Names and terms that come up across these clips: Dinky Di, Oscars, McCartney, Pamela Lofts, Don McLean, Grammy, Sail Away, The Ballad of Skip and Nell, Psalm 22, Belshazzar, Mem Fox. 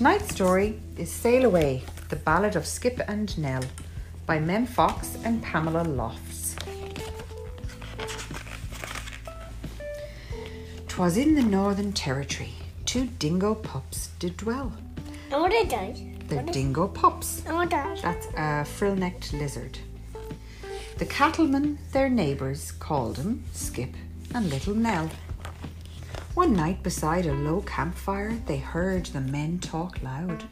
Tonight's story is Sail Away, The Ballad of Skip and Nell by Mem Fox and Pamela Lofts. 'Twas in the Northern Territory, two dingo pups did dwell. And what are those? They're dingo pups. And what are those? That's a frill-necked lizard. The cattlemen, their neighbours, called them Skip and Little Nell. One night beside a low campfire, they heard the men talk loud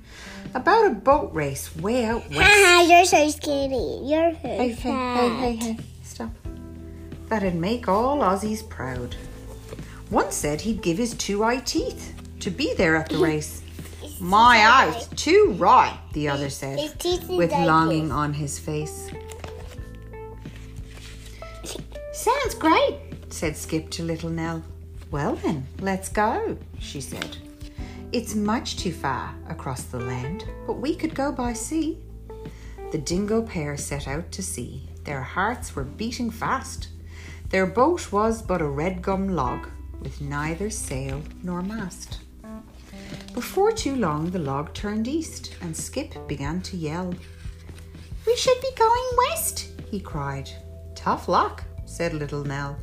about a boat race way out west. Ha! You're so skinny. You're so fat. Hey. Stop. That'd make all Aussies proud. One said he'd give his two eye teeth to be there at the race. My eyes, too right, the other said, with longing on his face. Sounds great, said Skip to Little Nell. Well then, let's go, she said. It's much too far across the land, but we could go by sea. The dingo pair set out to sea. Their hearts were beating fast. Their boat was but a red gum log, with neither sail nor mast. Before too long, the log turned east, and Skip began to yell. We should be going west, he cried. Tough luck, said Little Nell.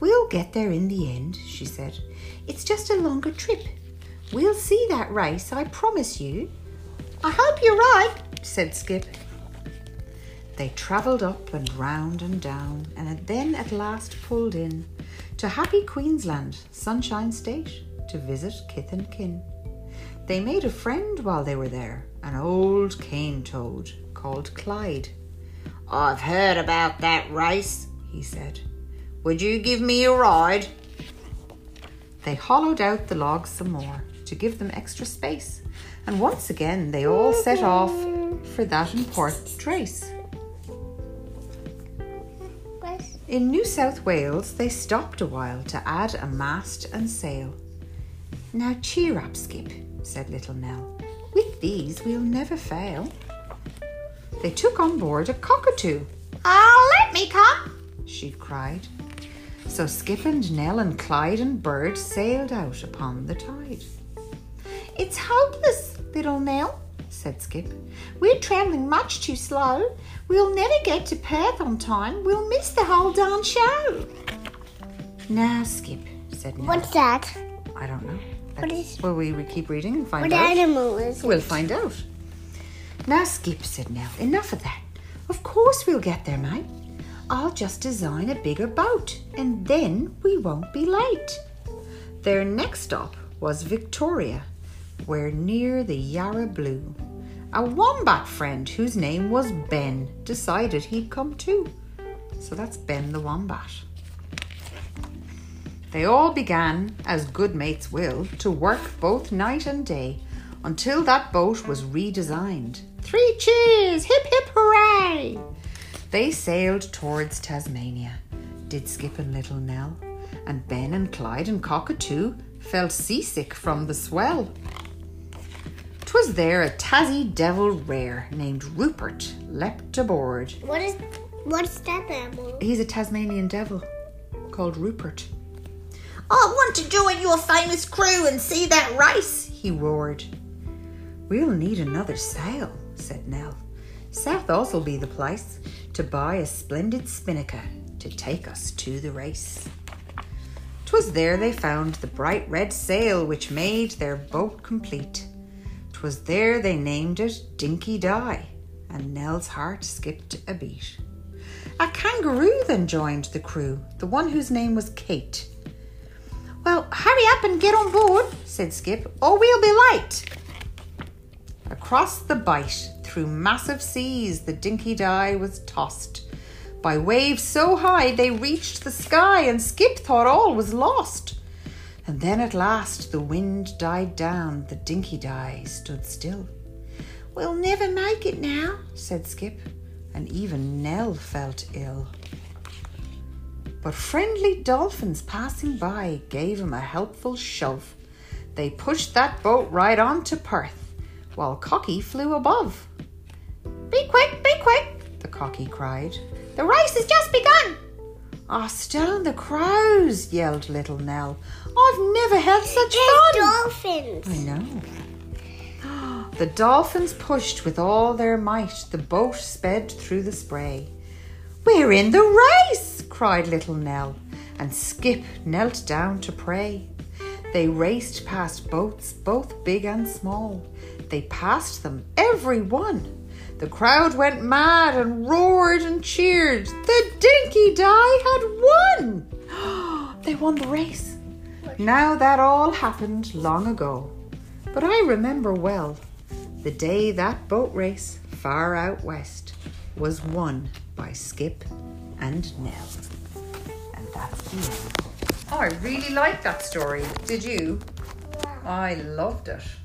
We'll get there in the end, she said. It's just a longer trip. We'll see that race, I promise you. I hope you're right, said Skip. They travelled up and round and down, and then at last pulled in to happy Queensland, Sunshine State, to visit kith and kin. They made a friend while they were there, an old cane toad called Clyde. I've heard about that race, he said. Would you give me a ride? They hollowed out the logs some more to give them extra space, and once again they all set off for that important race. In New South Wales, they stopped a while to add a mast and sail. Now cheer up, Skip, said Little Nell. With these we'll never fail. They took on board a cockatoo. Oh, let me come, she cried. So Skip and Nell and Clyde and Bird sailed out upon the tide. It's hopeless, Little Nell, said Skip. We're travelling much too slow. We'll never get to Perth on time. We'll miss the whole darn show. Now, Skip, said Nell. What's that? I don't know. Well, we keep reading and find out. What animal is it? We'll find out. Now, Skip, said Nell, enough of that. Of course we'll get there, mate. I'll just design a bigger boat and then we won't be late. Their next stop was Victoria, where near the Yarra Blue, a wombat friend whose name was Ben decided he'd come too. So that's Ben the wombat. They all began, as good mates will, to work both night and day until that boat was redesigned. 3 cheers! Hip hip hooray! They sailed towards Tasmania, did Skip and Little Nell, and Ben and Clyde and Cockatoo felt seasick from the swell. 'Twas there a Tassie devil rare named Rupert leapt aboard. What's that animal? He's a Tasmanian devil called Rupert. I want to join your famous crew and see that race, he roared. We'll need another sail, said Nell. South Oz will be the place to buy a splendid spinnaker to take us to the race. 'Twas there they found the bright red sail which made their boat complete. 'Twas there they named it Dinky Di, and Nell's heart skipped a beat. A kangaroo then joined the crew, the one whose name was Kate. Well, hurry up and get on board, said Skip, or we'll be late. Across the bight, through massive seas, the Dinky Di was tossed by waves so high they reached the sky, and Skip thought all was lost. And then at last the wind died down, the Dinky Di stood still. We'll never make it now, said Skip, and even Nell felt ill. But friendly dolphins passing by gave him a helpful shove. They pushed that boat right on to Perth, while Cocky flew above. Be quick, the Cocky cried. The race has just begun. Ah, stone the crows, yelled Little Nell. I've never had such fun. Dolphins. I know. The dolphins pushed with all their might. The boat sped through the spray. "We're in the race!" cried little Nell, and Skip knelt down to pray. They raced past boats, both big and small. They passed them, every one. The crowd went mad and roared and cheered. The Dinky Di had won! They won the race. Now that all happened long ago, but I remember well the day that boat race far out west was won by Skip and Nell. And that's the end. Oh, I really liked that story. Did you? Yeah. I loved it.